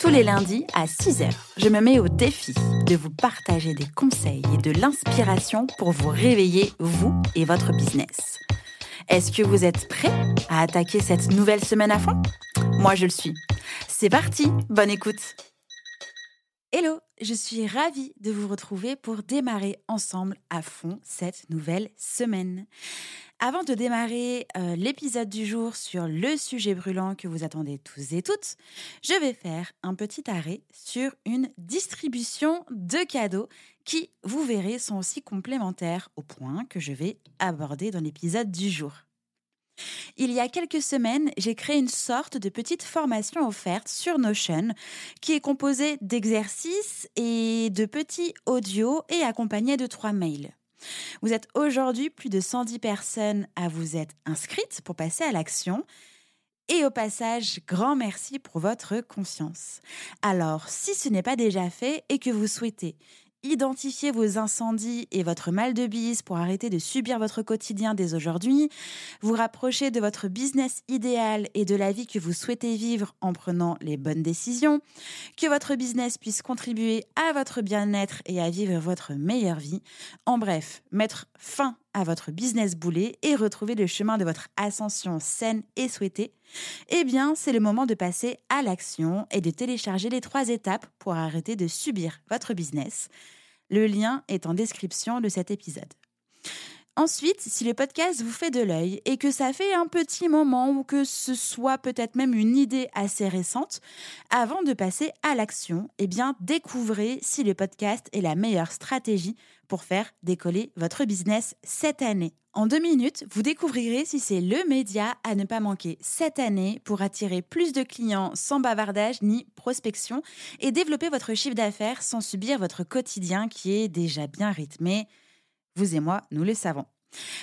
Tous les lundis à 6h, je me mets au défi de vous partager des conseils et de l'inspiration pour vous réveiller, vous et votre business. Est-ce que vous êtes prêts à attaquer cette nouvelle semaine à fond ? Moi, je le suis. C'est parti, bonne écoute ! Hello, je suis ravie de vous retrouver pour démarrer ensemble à fond cette nouvelle semaine. Avant de démarrer l'épisode du jour sur le sujet brûlant que vous attendez tous et toutes, je vais faire un petit arrêt sur une distribution de cadeaux qui, vous verrez, sont aussi complémentaires aux points que je vais aborder dans l'épisode du jour. Il y a quelques semaines, j'ai créé une sorte de petite formation offerte sur Notion qui est composée d'exercices et de petits audios et accompagnée de 3 mails. Vous êtes aujourd'hui plus de 110 personnes à vous être inscrites pour passer à l'action. Et au passage, grand merci pour votre confiance. Alors, si ce n'est pas déjà fait et que vous souhaitez identifier vos incendies et votre mal de bise pour arrêter de subir votre quotidien dès aujourd'hui, vous rapprocher de votre business idéal et de la vie que vous souhaitez vivre en prenant les bonnes décisions, que votre business puisse contribuer à votre bien-être et à vivre votre meilleure vie, en bref, mettre fin à votre business boulet et retrouver le chemin de votre ascension saine et souhaitée, eh bien, c'est le moment de passer à l'action et de télécharger les 3 étapes pour arrêter de subir votre business. Le lien est en description de cet épisode. Ensuite, si le podcast vous fait de l'œil et que ça fait un petit moment ou que ce soit peut-être même une idée assez récente, avant de passer à l'action, eh bien, découvrez si le podcast est la meilleure stratégie pour faire décoller votre business cette année. En 2 minutes, vous découvrirez si c'est le média à ne pas manquer cette année pour attirer plus de clients sans bavardage ni prospection et développer votre chiffre d'affaires sans subir votre quotidien qui est déjà bien rythmé. Vous et moi, nous le savons.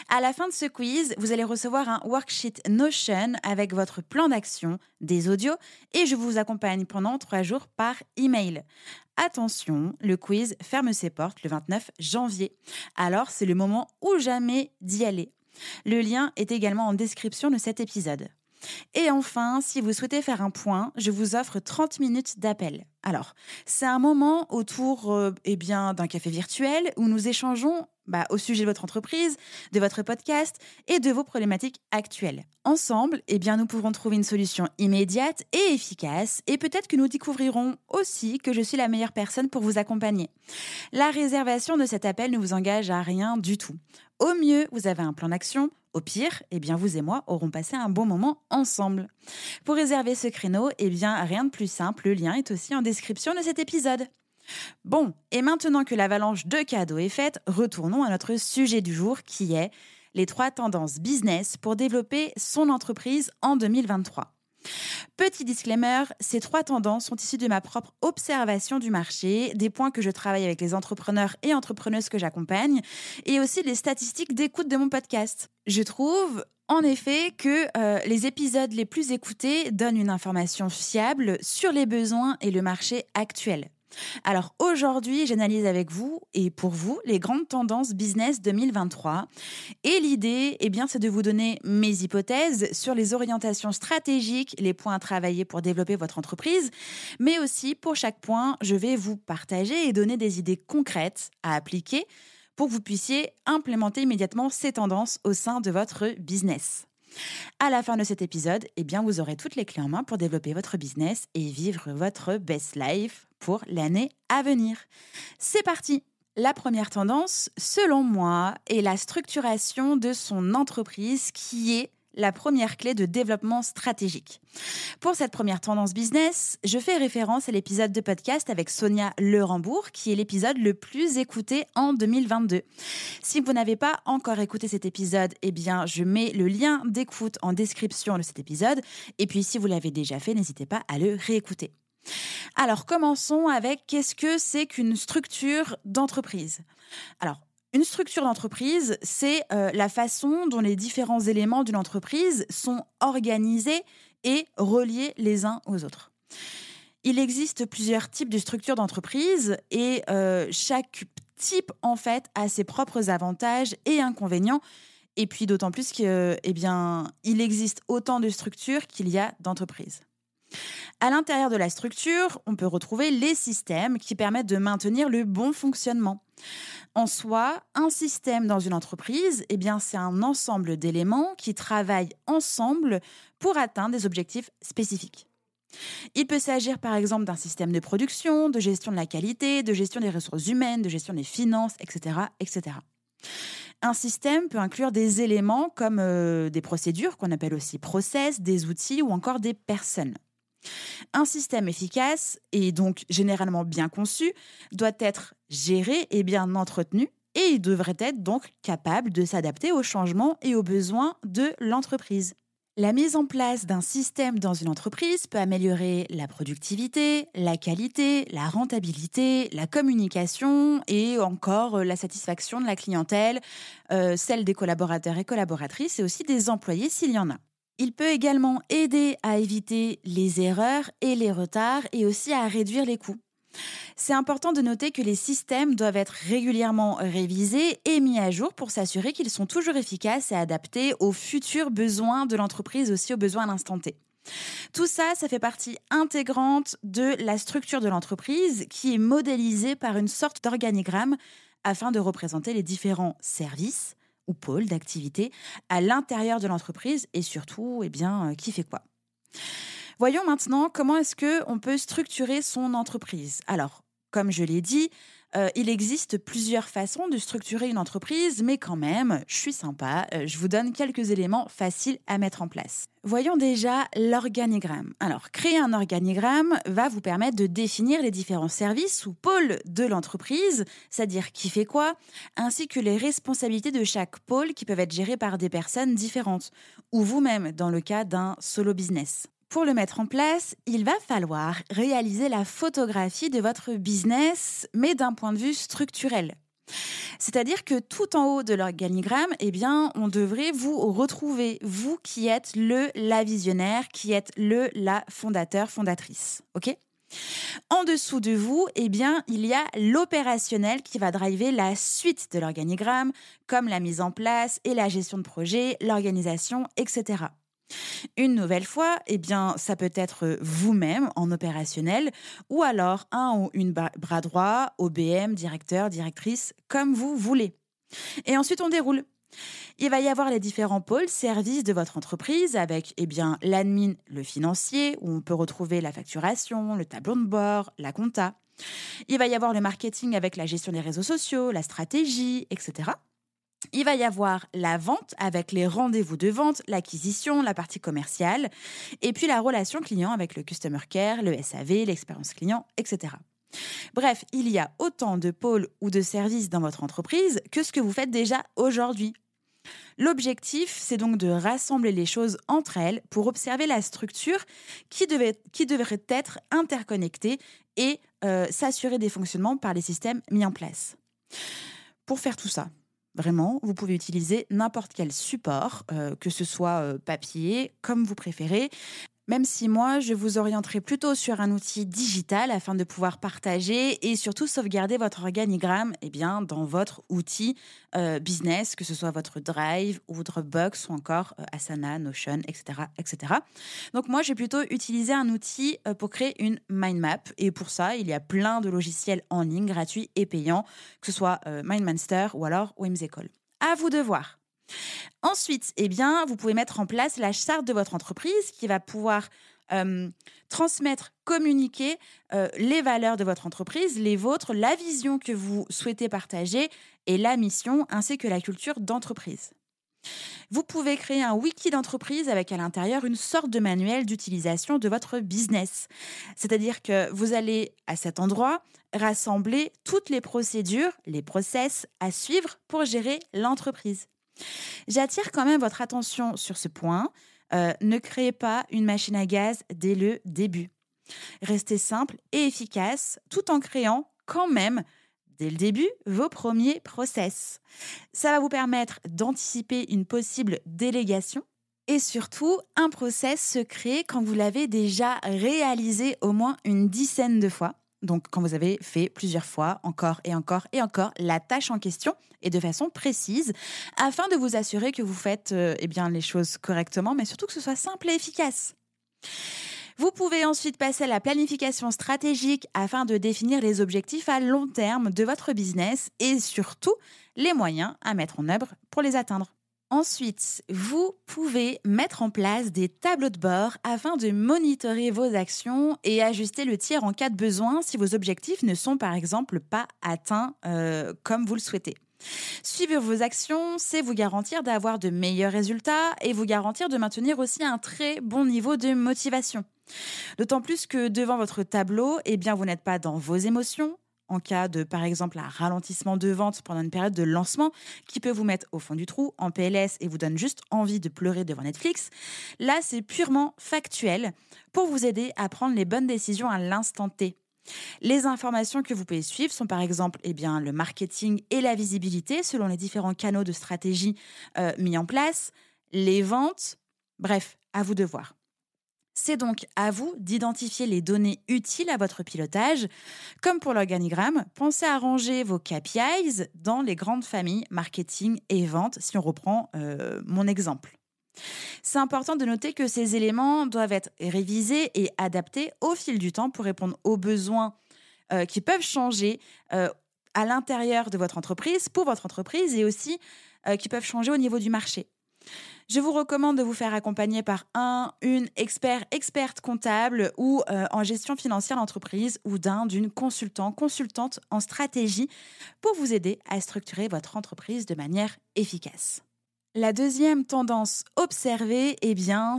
À la fin de ce quiz, vous allez recevoir un worksheet Notion avec votre plan d'action, des audios et je vous accompagne pendant 3 jours par email. Attention, le quiz ferme ses portes le 29 janvier. Alors, c'est le moment ou jamais d'y aller. Le lien est également en description de cet épisode. Et enfin, si vous souhaitez faire un point, je vous offre 30 minutes d'appel. Alors, c'est un moment autour d'un café virtuel où nous échangeons au sujet de votre entreprise, de votre podcast et de vos problématiques actuelles. Ensemble, nous pourrons trouver une solution immédiate et efficace et peut-être que nous découvrirons aussi que je suis la meilleure personne pour vous accompagner. La réservation de cet appel ne vous engage à rien du tout. Au mieux, vous avez un plan d'action. Au pire, vous et moi aurons passé un bon moment ensemble. Pour réserver ce créneau, rien de plus simple, le lien est aussi en description de cet épisode. Bon, et maintenant que l'avalanche de cadeaux est faite, retournons à notre sujet du jour qui est les 3 tendances business pour développer son entreprise en 2023. Petit disclaimer, ces 3 tendances sont issues de ma propre observation du marché, des points que je travaille avec les entrepreneurs et entrepreneuses que j'accompagne, et aussi les statistiques d'écoute de mon podcast. Je trouve en effet que les épisodes les plus écoutés donnent une information fiable sur les besoins et le marché actuel. Alors aujourd'hui, j'analyse avec vous et pour vous les grandes tendances business 2023 et l'idée, c'est de vous donner mes hypothèses sur les orientations stratégiques, les points à travailler pour développer votre entreprise, mais aussi pour chaque point, je vais vous partager et donner des idées concrètes à appliquer pour que vous puissiez implémenter immédiatement ces tendances au sein de votre business. À la fin de cet épisode, vous aurez toutes les clés en main pour développer votre business et vivre votre best life pour l'année à venir. C'est parti! La première tendance, selon moi, est la structuration de son entreprise qui est la première clé de développement stratégique. Pour cette première tendance business, je fais référence à l'épisode de podcast avec Sonia Lerambourg, qui est l'épisode le plus écouté en 2022. Si vous n'avez pas encore écouté cet épisode, je mets le lien d'écoute en description de cet épisode. Et puis, si vous l'avez déjà fait, n'hésitez pas à le réécouter. Alors, commençons avec qu'est-ce que c'est qu'une structure d'entreprise ? Alors, une structure d'entreprise, c'est la façon dont les différents éléments d'une entreprise sont organisés et reliés les uns aux autres. Il existe plusieurs types de structures d'entreprise et chaque type, en fait, a ses propres avantages et inconvénients. Et puis, d'autant plus que, il existe autant de structures qu'il y a d'entreprises. À l'intérieur de la structure, on peut retrouver les systèmes qui permettent de maintenir le bon fonctionnement. En soi, un système dans une entreprise, c'est un ensemble d'éléments qui travaillent ensemble pour atteindre des objectifs spécifiques. Il peut s'agir par exemple d'un système de production, de gestion de la qualité, de gestion des ressources humaines, de gestion des finances, etc., etc. Un système peut inclure des éléments comme des procédures, qu'on appelle aussi process, des outils ou encore des personnes. Un système efficace et donc généralement bien conçu doit être géré et bien entretenu et il devrait être donc capable de s'adapter aux changements et aux besoins de l'entreprise. La mise en place d'un système dans une entreprise peut améliorer la productivité, la qualité, la rentabilité, la communication et encore la satisfaction de la clientèle, celle des collaborateurs et collaboratrices et aussi des employés s'il y en a. Il peut également aider à éviter les erreurs et les retards et aussi à réduire les coûts. C'est important de noter que les systèmes doivent être régulièrement révisés et mis à jour pour s'assurer qu'ils sont toujours efficaces et adaptés aux futurs besoins de l'entreprise, aussi aux besoins à l'instant T. Tout ça, ça fait partie intégrante de la structure de l'entreprise qui est modélisée par une sorte d'organigramme afin de représenter les différents services ou pôles d'activité à l'intérieur de l'entreprise et surtout, qui fait quoi. Voyons maintenant comment est-ce qu'on peut structurer son entreprise. Alors, comme je l'ai dit, il existe plusieurs façons de structurer une entreprise, mais quand même, je suis sympa, je vous donne quelques éléments faciles à mettre en place. Voyons déjà l'organigramme. Alors, créer un organigramme va vous permettre de définir les différents services ou pôles de l'entreprise, c'est-à-dire qui fait quoi, ainsi que les responsabilités de chaque pôle qui peuvent être gérées par des personnes différentes, ou vous-même dans le cas d'un solo business. Pour le mettre en place, il va falloir réaliser la photographie de votre business, mais d'un point de vue structurel. C'est-à-dire que tout en haut de l'organigramme, on devrait vous retrouver, vous qui êtes la visionnaire, qui êtes la fondateur, fondatrice. OK ? En dessous de vous, il y a l'opérationnel qui va driver la suite de l'organigramme, comme la mise en place et la gestion de projet, l'organisation, etc. Une nouvelle fois, ça peut être vous-même en opérationnel ou alors un ou une bras droit, OBM, directeur, directrice, comme vous voulez. Et ensuite, on déroule. Il va y avoir les différents pôles services de votre entreprise avec l'admin, le financier, où on peut retrouver la facturation, le tableau de bord, la compta. Il va y avoir le marketing avec la gestion des réseaux sociaux, la stratégie, etc. Il va y avoir la vente avec les rendez-vous de vente, l'acquisition, la partie commerciale, et puis la relation client avec le customer care, le SAV, l'expérience client, etc. Bref, il y a autant de pôles ou de services dans votre entreprise que ce que vous faites déjà aujourd'hui. L'objectif, c'est donc de rassembler les choses entre elles pour observer la structure qui devrait être interconnectée et s'assurer des fonctionnements par les systèmes mis en place. Pour faire tout ça, vraiment, vous pouvez utiliser n'importe quel support, que ce soit papier, comme vous préférez. Même si moi, je vous orienterai plutôt sur un outil digital afin de pouvoir partager et surtout sauvegarder votre organigramme dans votre outil business, que ce soit votre Drive ou Dropbox ou encore Asana, Notion, etc., etc. Donc moi, j'ai plutôt utilisé un outil pour créer une mind map. Et pour ça, il y a plein de logiciels en ligne, gratuits et payants, que ce soit MindManager ou alors Wimsy Call. À vous de voir. Ensuite, vous pouvez mettre en place la charte de votre entreprise qui va pouvoir transmettre, communiquer les valeurs de votre entreprise, les vôtres, la vision que vous souhaitez partager et la mission ainsi que la culture d'entreprise. Vous pouvez créer un wiki d'entreprise avec à l'intérieur une sorte de manuel d'utilisation de votre business. C'est-à-dire que vous allez à cet endroit rassembler toutes les procédures, les process à suivre pour gérer l'entreprise. J'attire quand même votre attention sur ce point. Ne créez pas une machine à gaz dès le début. Restez simple et efficace tout en créant quand même, dès le début, vos premiers process. Ça va vous permettre d'anticiper une possible délégation et surtout, un process se crée quand vous l'avez déjà réalisé au moins une 10aine de fois. Donc, quand vous avez fait plusieurs fois, encore et encore et encore, la tâche en question et de façon précise, afin de vous assurer que vous faites les choses correctement, mais surtout que ce soit simple et efficace. Vous pouvez ensuite passer à la planification stratégique afin de définir les objectifs à long terme de votre business et surtout les moyens à mettre en œuvre pour les atteindre. Ensuite, vous pouvez mettre en place des tableaux de bord afin de monitorer vos actions et ajuster le tir en cas de besoin si vos objectifs ne sont par exemple pas atteints comme vous le souhaitez. Suivre vos actions, c'est vous garantir d'avoir de meilleurs résultats et vous garantir de maintenir aussi un très bon niveau de motivation. D'autant plus que devant votre tableau, vous n'êtes pas dans vos émotions. En cas de, par exemple, un ralentissement de vente pendant une période de lancement qui peut vous mettre au fond du trou, en PLS, et vous donne juste envie de pleurer devant Netflix, là, c'est purement factuel pour vous aider à prendre les bonnes décisions à l'instant T. Les informations que vous pouvez suivre sont par exemple le marketing et la visibilité selon les différents canaux de stratégie mis en place, les ventes, bref, à vous de voir. C'est donc à vous d'identifier les données utiles à votre pilotage. Comme pour l'organigramme, pensez à ranger vos KPIs dans les grandes familles marketing et vente, si on reprend mon exemple. C'est important de noter que ces éléments doivent être révisés et adaptés au fil du temps pour répondre aux besoins qui peuvent changer à l'intérieur de votre entreprise, pour votre entreprise, et aussi qui peuvent changer au niveau du marché. Je vous recommande de vous faire accompagner par une experte comptable ou en gestion financière d'entreprise ou d'une consultante en stratégie pour vous aider à structurer votre entreprise de manière efficace. La deuxième tendance observée,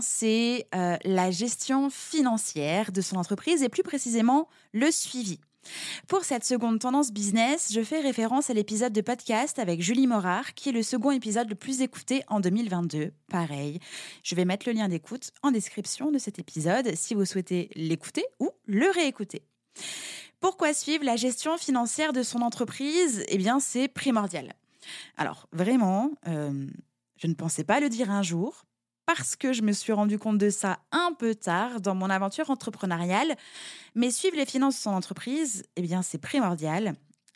c'est la gestion financière de son entreprise et plus précisément le suivi. Pour cette seconde tendance business, je fais référence à l'épisode de podcast avec Julie Morard, qui est le second épisode le plus écouté en 2022. Pareil, je vais mettre le lien d'écoute en description de cet épisode si vous souhaitez l'écouter ou le réécouter. Pourquoi suivre la gestion financière de son entreprise ? C'est primordial. Alors vraiment, je ne pensais pas le dire un jour, parce que je me suis rendu compte de ça un peu tard dans mon aventure entrepreneuriale. Mais suivre les finances de son entreprise, c'est primordial.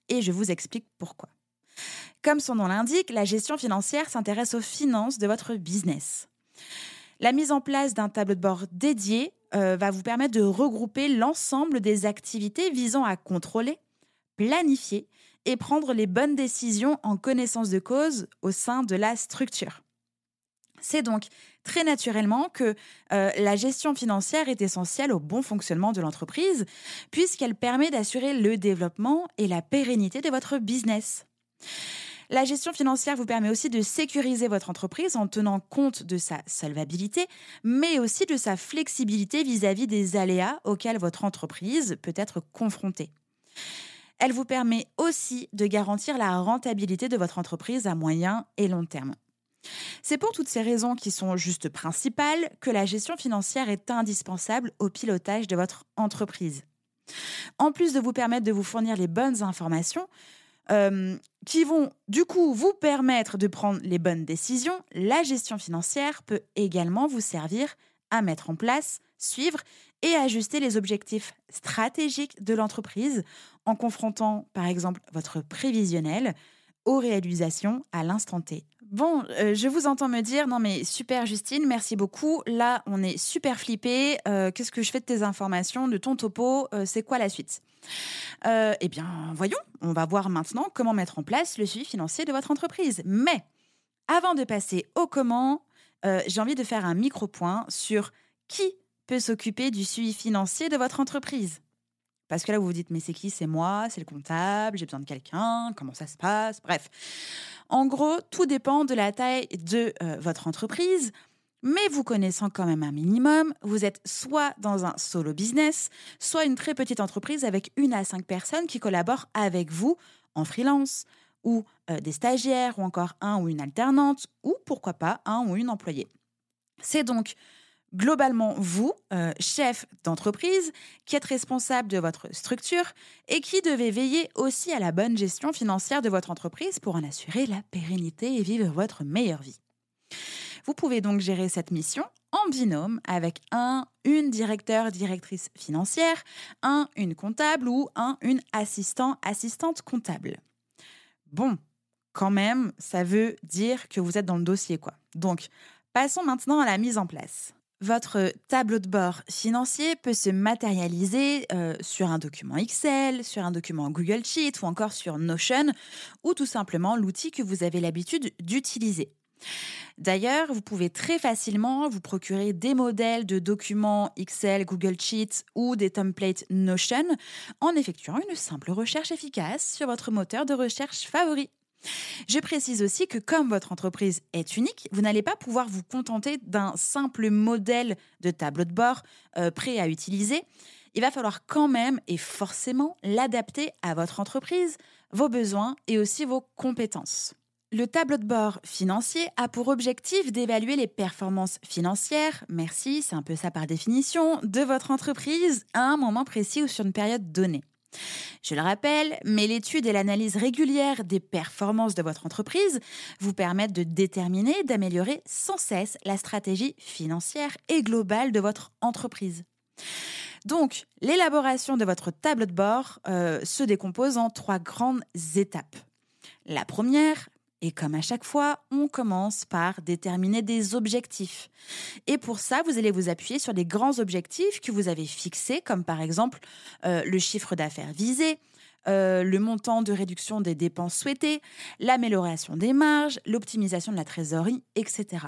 Et je vous explique pourquoi. Comme son nom l'indique, la gestion financière s'intéresse aux finances de votre business. La mise en place d'un tableau de bord dédié va vous permettre de regrouper l'ensemble des activités visant à contrôler, planifier et prendre les bonnes décisions en connaissance de cause au sein de la structure. C'est donc très naturellement que la gestion financière est essentielle au bon fonctionnement de l'entreprise, puisqu'elle permet d'assurer le développement et la pérennité de votre business. La gestion financière vous permet aussi de sécuriser votre entreprise en tenant compte de sa solvabilité, mais aussi de sa flexibilité vis-à-vis des aléas auxquels votre entreprise peut être confrontée. Elle vous permet aussi de garantir la rentabilité de votre entreprise à moyen et long terme. C'est pour toutes ces raisons qui sont juste principales que la gestion financière est indispensable au pilotage de votre entreprise. En plus de vous permettre de vous fournir les bonnes informations, qui vont du coup vous permettre de prendre les bonnes décisions, la gestion financière peut également vous servir à mettre en place, suivre et ajuster les objectifs stratégiques de l'entreprise en confrontant par exemple votre prévisionnel aux réalisations à l'instant T. Bon, je vous entends me dire « Non mais super Justine, merci beaucoup, là on est super flippés, qu'est-ce que je fais de tes informations, de ton topo, c'est quoi la suite ?» Voyons, on va voir maintenant comment mettre en place le suivi financier de votre entreprise. Mais avant de passer au comment, j'ai envie de faire un micro-point sur qui peut s'occuper du suivi financier de votre entreprise. Parce que là, vous vous dites, mais c'est qui ? C'est moi, c'est le comptable, j'ai besoin de quelqu'un, comment ça se passe ? Bref. En gros, tout dépend de la taille de votre entreprise, mais vous connaissant quand même un minimum, vous êtes soit dans un solo business, soit une très petite entreprise avec 1 à 5 personnes qui collaborent avec vous en freelance, ou des stagiaires, ou encore un ou une alternante, ou pourquoi pas un ou une employée. C'est donc Globalement, vous, chef d'entreprise, qui êtes responsable de votre structure et qui devez veiller aussi à la bonne gestion financière de votre entreprise pour en assurer la pérennité et vivre votre meilleure vie. Vous pouvez donc gérer cette mission en binôme avec une directrice financière, une comptable ou une assistante comptable. Bon, quand même, ça veut dire que vous êtes dans le dossier, quoi. Donc, passons maintenant à la mise en place. Votre tableau de bord financier peut se matérialiser sur un document Excel, sur un document Google Sheets ou encore sur Notion ou tout simplement l'outil que vous avez l'habitude d'utiliser. D'ailleurs, vous pouvez très facilement vous procurer des modèles de documents Excel, Google Sheets ou des templates Notion en effectuant une simple recherche efficace sur votre moteur de recherche favori. Je précise aussi que comme votre entreprise est unique, vous n'allez pas pouvoir vous contenter d'un simple modèle de tableau de bord prêt à utiliser. Il va falloir quand même et forcément l'adapter à votre entreprise, vos besoins et aussi vos compétences. Le tableau de bord financier a pour objectif d'évaluer les performances financières, merci, c'est un peu ça par définition, de votre entreprise à un moment précis ou sur une période donnée. Je le rappelle, mais l'étude et l'analyse régulière des performances de votre entreprise vous permettent de déterminer, d'améliorer sans cesse la stratégie financière et globale de votre entreprise. Donc, l'élaboration de votre tableau de bord se décompose en 3 grandes étapes. La première, et comme à chaque fois, on commence par déterminer des objectifs. Et pour ça, vous allez vous appuyer sur les grands objectifs que vous avez fixés, comme par exemple le chiffre d'affaires visé, le montant de réduction des dépenses souhaitées, l'amélioration des marges, l'optimisation de la trésorerie, etc.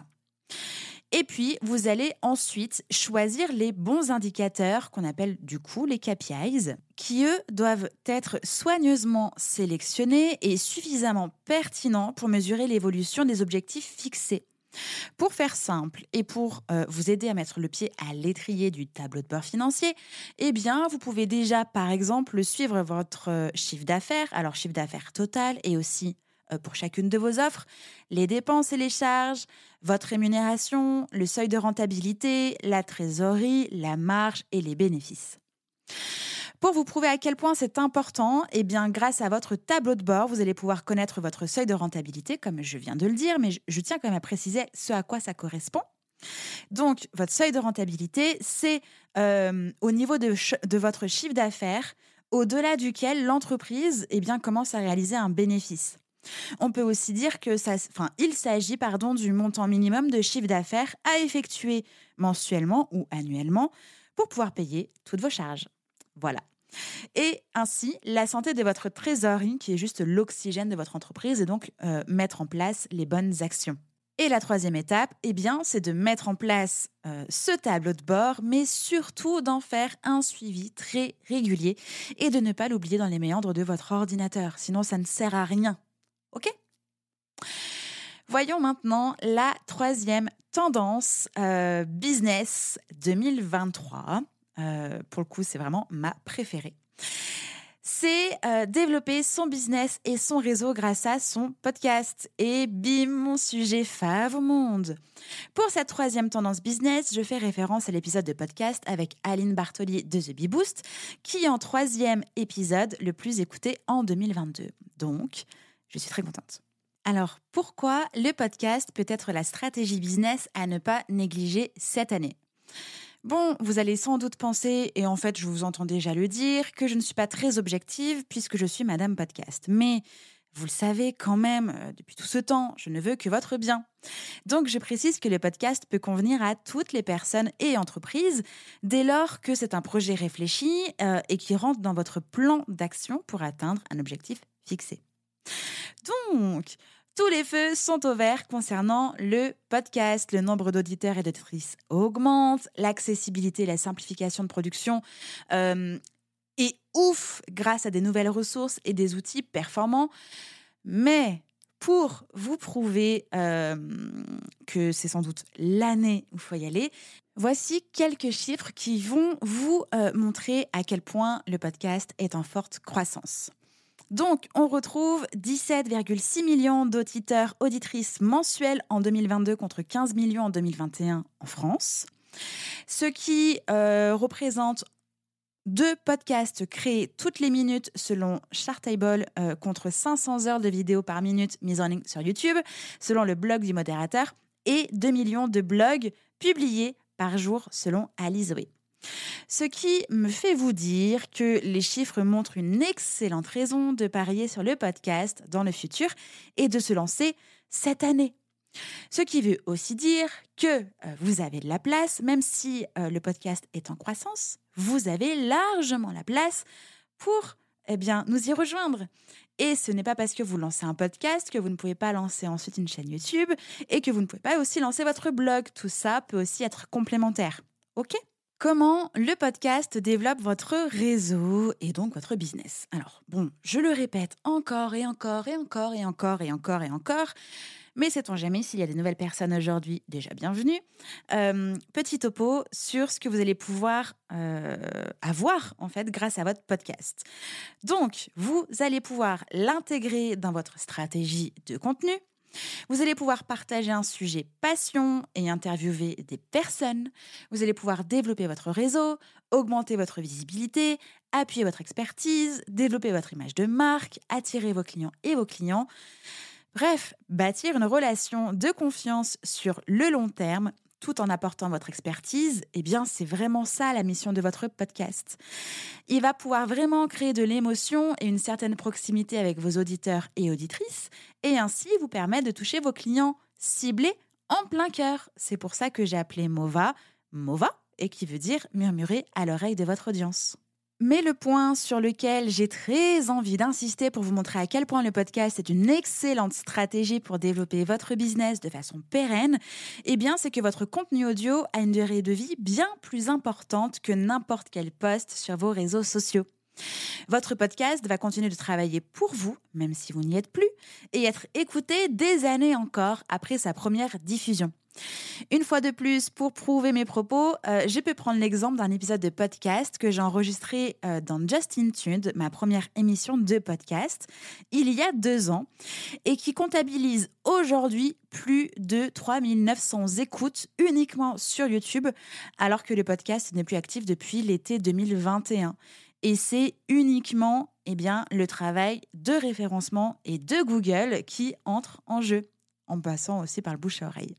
Et puis, vous allez ensuite choisir les bons indicateurs, qu'on appelle du coup les KPIs, qui eux doivent être soigneusement sélectionnés et suffisamment pertinents pour mesurer l'évolution des objectifs fixés. Pour faire simple et pour vous aider à mettre le pied à l'étrier du tableau de bord financier, eh bien, vous pouvez déjà, par exemple, suivre votre chiffre d'affaires, alors chiffre d'affaires total et aussi pour chacune de vos offres, les dépenses et les charges, votre rémunération, le seuil de rentabilité, la trésorerie, la marge et les bénéfices. Pour vous prouver à quel point c'est important, eh bien, grâce à votre tableau de bord, vous allez pouvoir connaître votre seuil de rentabilité, comme je viens de le dire, mais je tiens quand même à préciser ce à quoi ça correspond. Donc, votre seuil de rentabilité, c'est au niveau de votre chiffre d'affaires, au-delà duquel l'entreprise commence à réaliser un bénéfice. On peut aussi dire qu'il s'agit du montant minimum de chiffre d'affaires à effectuer mensuellement ou annuellement pour pouvoir payer toutes vos charges. Voilà. Et ainsi, la santé de votre trésorerie, qui est juste l'oxygène de votre entreprise, et donc mettre en place les bonnes actions. Et la troisième étape, c'est de mettre en place ce tableau de bord, mais surtout d'en faire un suivi très régulier et de ne pas l'oublier dans les méandres de votre ordinateur. Sinon, ça ne sert à rien. OK ? Voyons maintenant la troisième tendance business 2023. Pour le coup, c'est vraiment ma préférée. C'est développer son business et son réseau grâce à son podcast. Et bim, mon sujet fave au monde. Pour cette troisième tendance business, je fais référence à l'épisode de podcast avec Aline Bartoli de The Beboost, qui est en 3e épisode le plus écouté en 2022. Donc, je suis très contente. Alors, pourquoi le podcast peut être la stratégie business à ne pas négliger cette année ? Bon, vous allez sans doute penser, et en fait je vous entends déjà le dire, que je ne suis pas très objective puisque je suis Madame Podcast. Mais vous le savez quand même, depuis tout ce temps, je ne veux que votre bien. Donc je précise que le podcast peut convenir à toutes les personnes et entreprises dès lors que c'est un projet réfléchi et qui rentre dans votre plan d'action pour atteindre un objectif fixé. Donc, tous les feux sont au vert concernant le podcast. Le nombre d'auditeurs et d'auditrices augmente, l'accessibilité et la simplification de production est ouf grâce à des nouvelles ressources et des outils performants. Mais pour vous prouver que c'est sans doute l'année où il faut y aller, voici quelques chiffres qui vont vous montrer à quel point le podcast est en forte croissance. Donc, on retrouve 17,6 millions d'auditeurs, auditrices mensuels en 2022 contre 15 millions en 2021 en France. ce qui représente 2 podcasts créés toutes les minutes selon Chartable contre 500 heures de vidéos par minute mises en ligne sur YouTube, selon le blog du modérateur, et 2 millions de blogs publiés par jour selon Alizoé. Ce qui me fait vous dire que les chiffres montrent une excellente raison de parier sur le podcast dans le futur et de se lancer cette année. Ce qui veut aussi dire que vous avez de la place, même si le podcast est en croissance, vous avez largement la place pour nous y rejoindre. Et ce n'est pas parce que vous lancez un podcast que vous ne pouvez pas lancer ensuite une chaîne YouTube et que vous ne pouvez pas aussi lancer votre blog. Tout ça peut aussi être complémentaire. OK ? Comment le podcast développe votre réseau et donc votre business ? Alors, bon, je le répète encore, mais sait-on jamais s'il y a des nouvelles personnes aujourd'hui, déjà bienvenue. Petit topo sur ce que vous allez pouvoir avoir, en fait, grâce à votre podcast. Donc, vous allez pouvoir l'intégrer dans votre stratégie de contenu. Vous allez pouvoir partager un sujet passion et interviewer des personnes. Vous allez pouvoir développer votre réseau, augmenter votre visibilité, appuyer votre expertise, développer votre image de marque, attirer vos clients et vos clients. Bref, bâtir une relation de confiance sur le long terme tout en apportant votre expertise, eh bien, c'est vraiment ça la mission de votre podcast. Il va pouvoir vraiment créer de l'émotion et une certaine proximité avec vos auditeurs et auditrices et ainsi vous permettre de toucher vos clients ciblés en plein cœur. C'est pour ça que j'ai appelé MOVA, et qui veut dire murmurer à l'oreille de votre audience. Mais le point sur lequel j'ai très envie d'insister pour vous montrer à quel point le podcast est une excellente stratégie pour développer votre business de façon pérenne, eh bien, c'est que votre contenu audio a une durée de vie bien plus importante que n'importe quel post sur vos réseaux sociaux. Votre podcast va continuer de travailler pour vous, même si vous n'y êtes plus, et être écouté des années encore après sa première diffusion. Une fois de plus, pour prouver mes propos, je peux prendre l'exemple d'un épisode de podcast que j'ai enregistré dans Just In Tune, ma première émission de podcast, il y a 2 ans, et qui comptabilise aujourd'hui plus de 3900 écoutes uniquement sur YouTube, alors que le podcast n'est plus actif depuis l'été 2021. Et c'est uniquement le travail de référencement et de Google qui entre en jeu, en passant aussi par le bouche à oreille.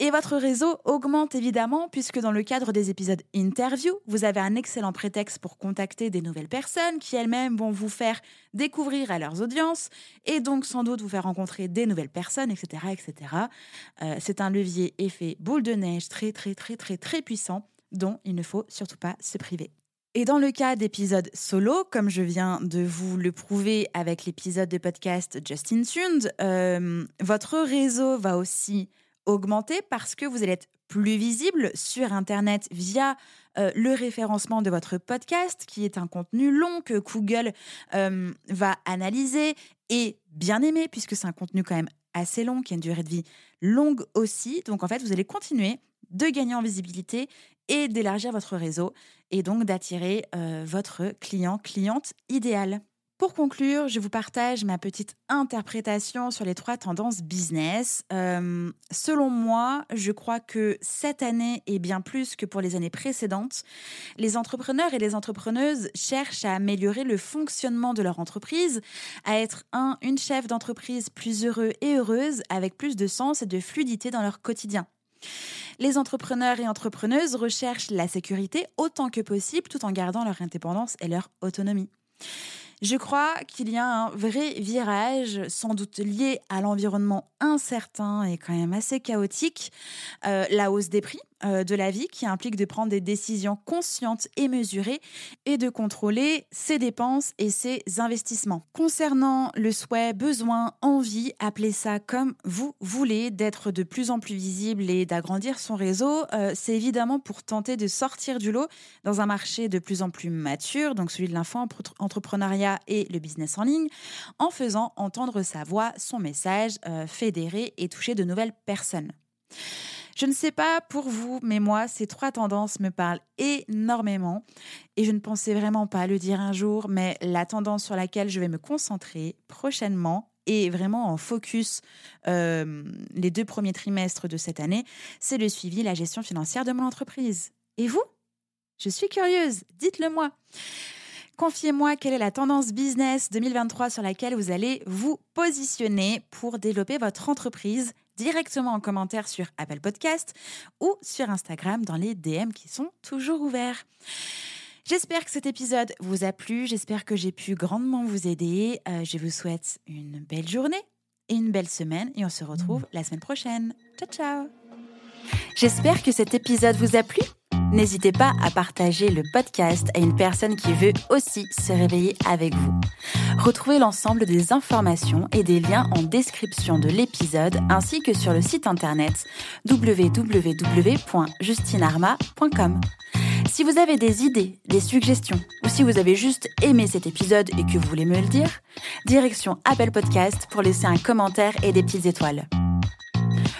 Et votre réseau augmente évidemment puisque dans le cadre des épisodes interview, vous avez un excellent prétexte pour contacter des nouvelles personnes qui elles-mêmes vont vous faire découvrir à leurs audiences et donc sans doute vous faire rencontrer des nouvelles personnes, etc. etc. C'est un levier effet boule de neige très très très très très puissant dont il ne faut surtout pas se priver. Et dans le cas d'épisodes solo, comme je viens de vous le prouver avec l'épisode de podcast Just In Tune, votre réseau va aussi augmenter parce que vous allez être plus visible sur Internet via le référencement de votre podcast, qui est un contenu long que Google va analyser et bien aimer, puisque c'est un contenu quand même assez long, qui a une durée de vie longue aussi. Donc en fait, vous allez continuer de gagner en visibilité et d'élargir votre réseau et donc d'attirer votre cliente idéale. Pour conclure, je vous partage ma petite interprétation sur les 3 tendances business. Selon moi, je crois que cette année et bien plus que pour les années précédentes, les entrepreneurs et les entrepreneuses cherchent à améliorer le fonctionnement de leur entreprise, à être une chef d'entreprise plus heureux et heureuse, avec plus de sens et de fluidité dans leur quotidien. Les entrepreneurs et entrepreneuses recherchent la sécurité autant que possible tout en gardant leur indépendance et leur autonomie. Je crois qu'il y a un vrai virage, sans doute lié à l'environnement incertain et quand même assez chaotique, la hausse des prix de la vie qui implique de prendre des décisions conscientes et mesurées et de contrôler ses dépenses et ses investissements. Concernant le souhait, besoin, envie, appelez ça comme vous voulez, d'être de plus en plus visible et d'agrandir son réseau, c'est évidemment pour tenter de sortir du lot dans un marché de plus en plus mature, donc celui de l'info-entrepreneuriat et le business en ligne, en faisant entendre sa voix, son message, fédérer et toucher de nouvelles personnes. Je ne sais pas pour vous, mais moi, ces 3 tendances me parlent énormément et je ne pensais vraiment pas le dire un jour, mais la tendance sur laquelle je vais me concentrer prochainement et vraiment en focus les 2 premiers trimestres de cette année, c'est le suivi, la gestion financière de mon entreprise. Et vous ? Je suis curieuse, dites-le-moi. Confiez-moi quelle est la tendance business 2023 sur laquelle vous allez vous positionner pour développer votre entreprise directement en commentaire sur Apple Podcast ou sur Instagram dans les DM qui sont toujours ouverts. J'espère que cet épisode vous a plu, j'espère que j'ai pu grandement vous aider. Je vous souhaite une belle journée et une belle semaine et on se retrouve la semaine prochaine. Ciao, ciao! J'espère que cet épisode vous a plu. N'hésitez pas à partager le podcast à une personne qui veut aussi se réveiller avec vous. Retrouvez l'ensemble des informations et des liens en description de l'épisode ainsi que sur le site internet www.justinarma.com. Si vous avez des idées, des suggestions ou si vous avez juste aimé cet épisode et que vous voulez me le dire, direction Apple Podcast pour laisser un commentaire et des petites étoiles.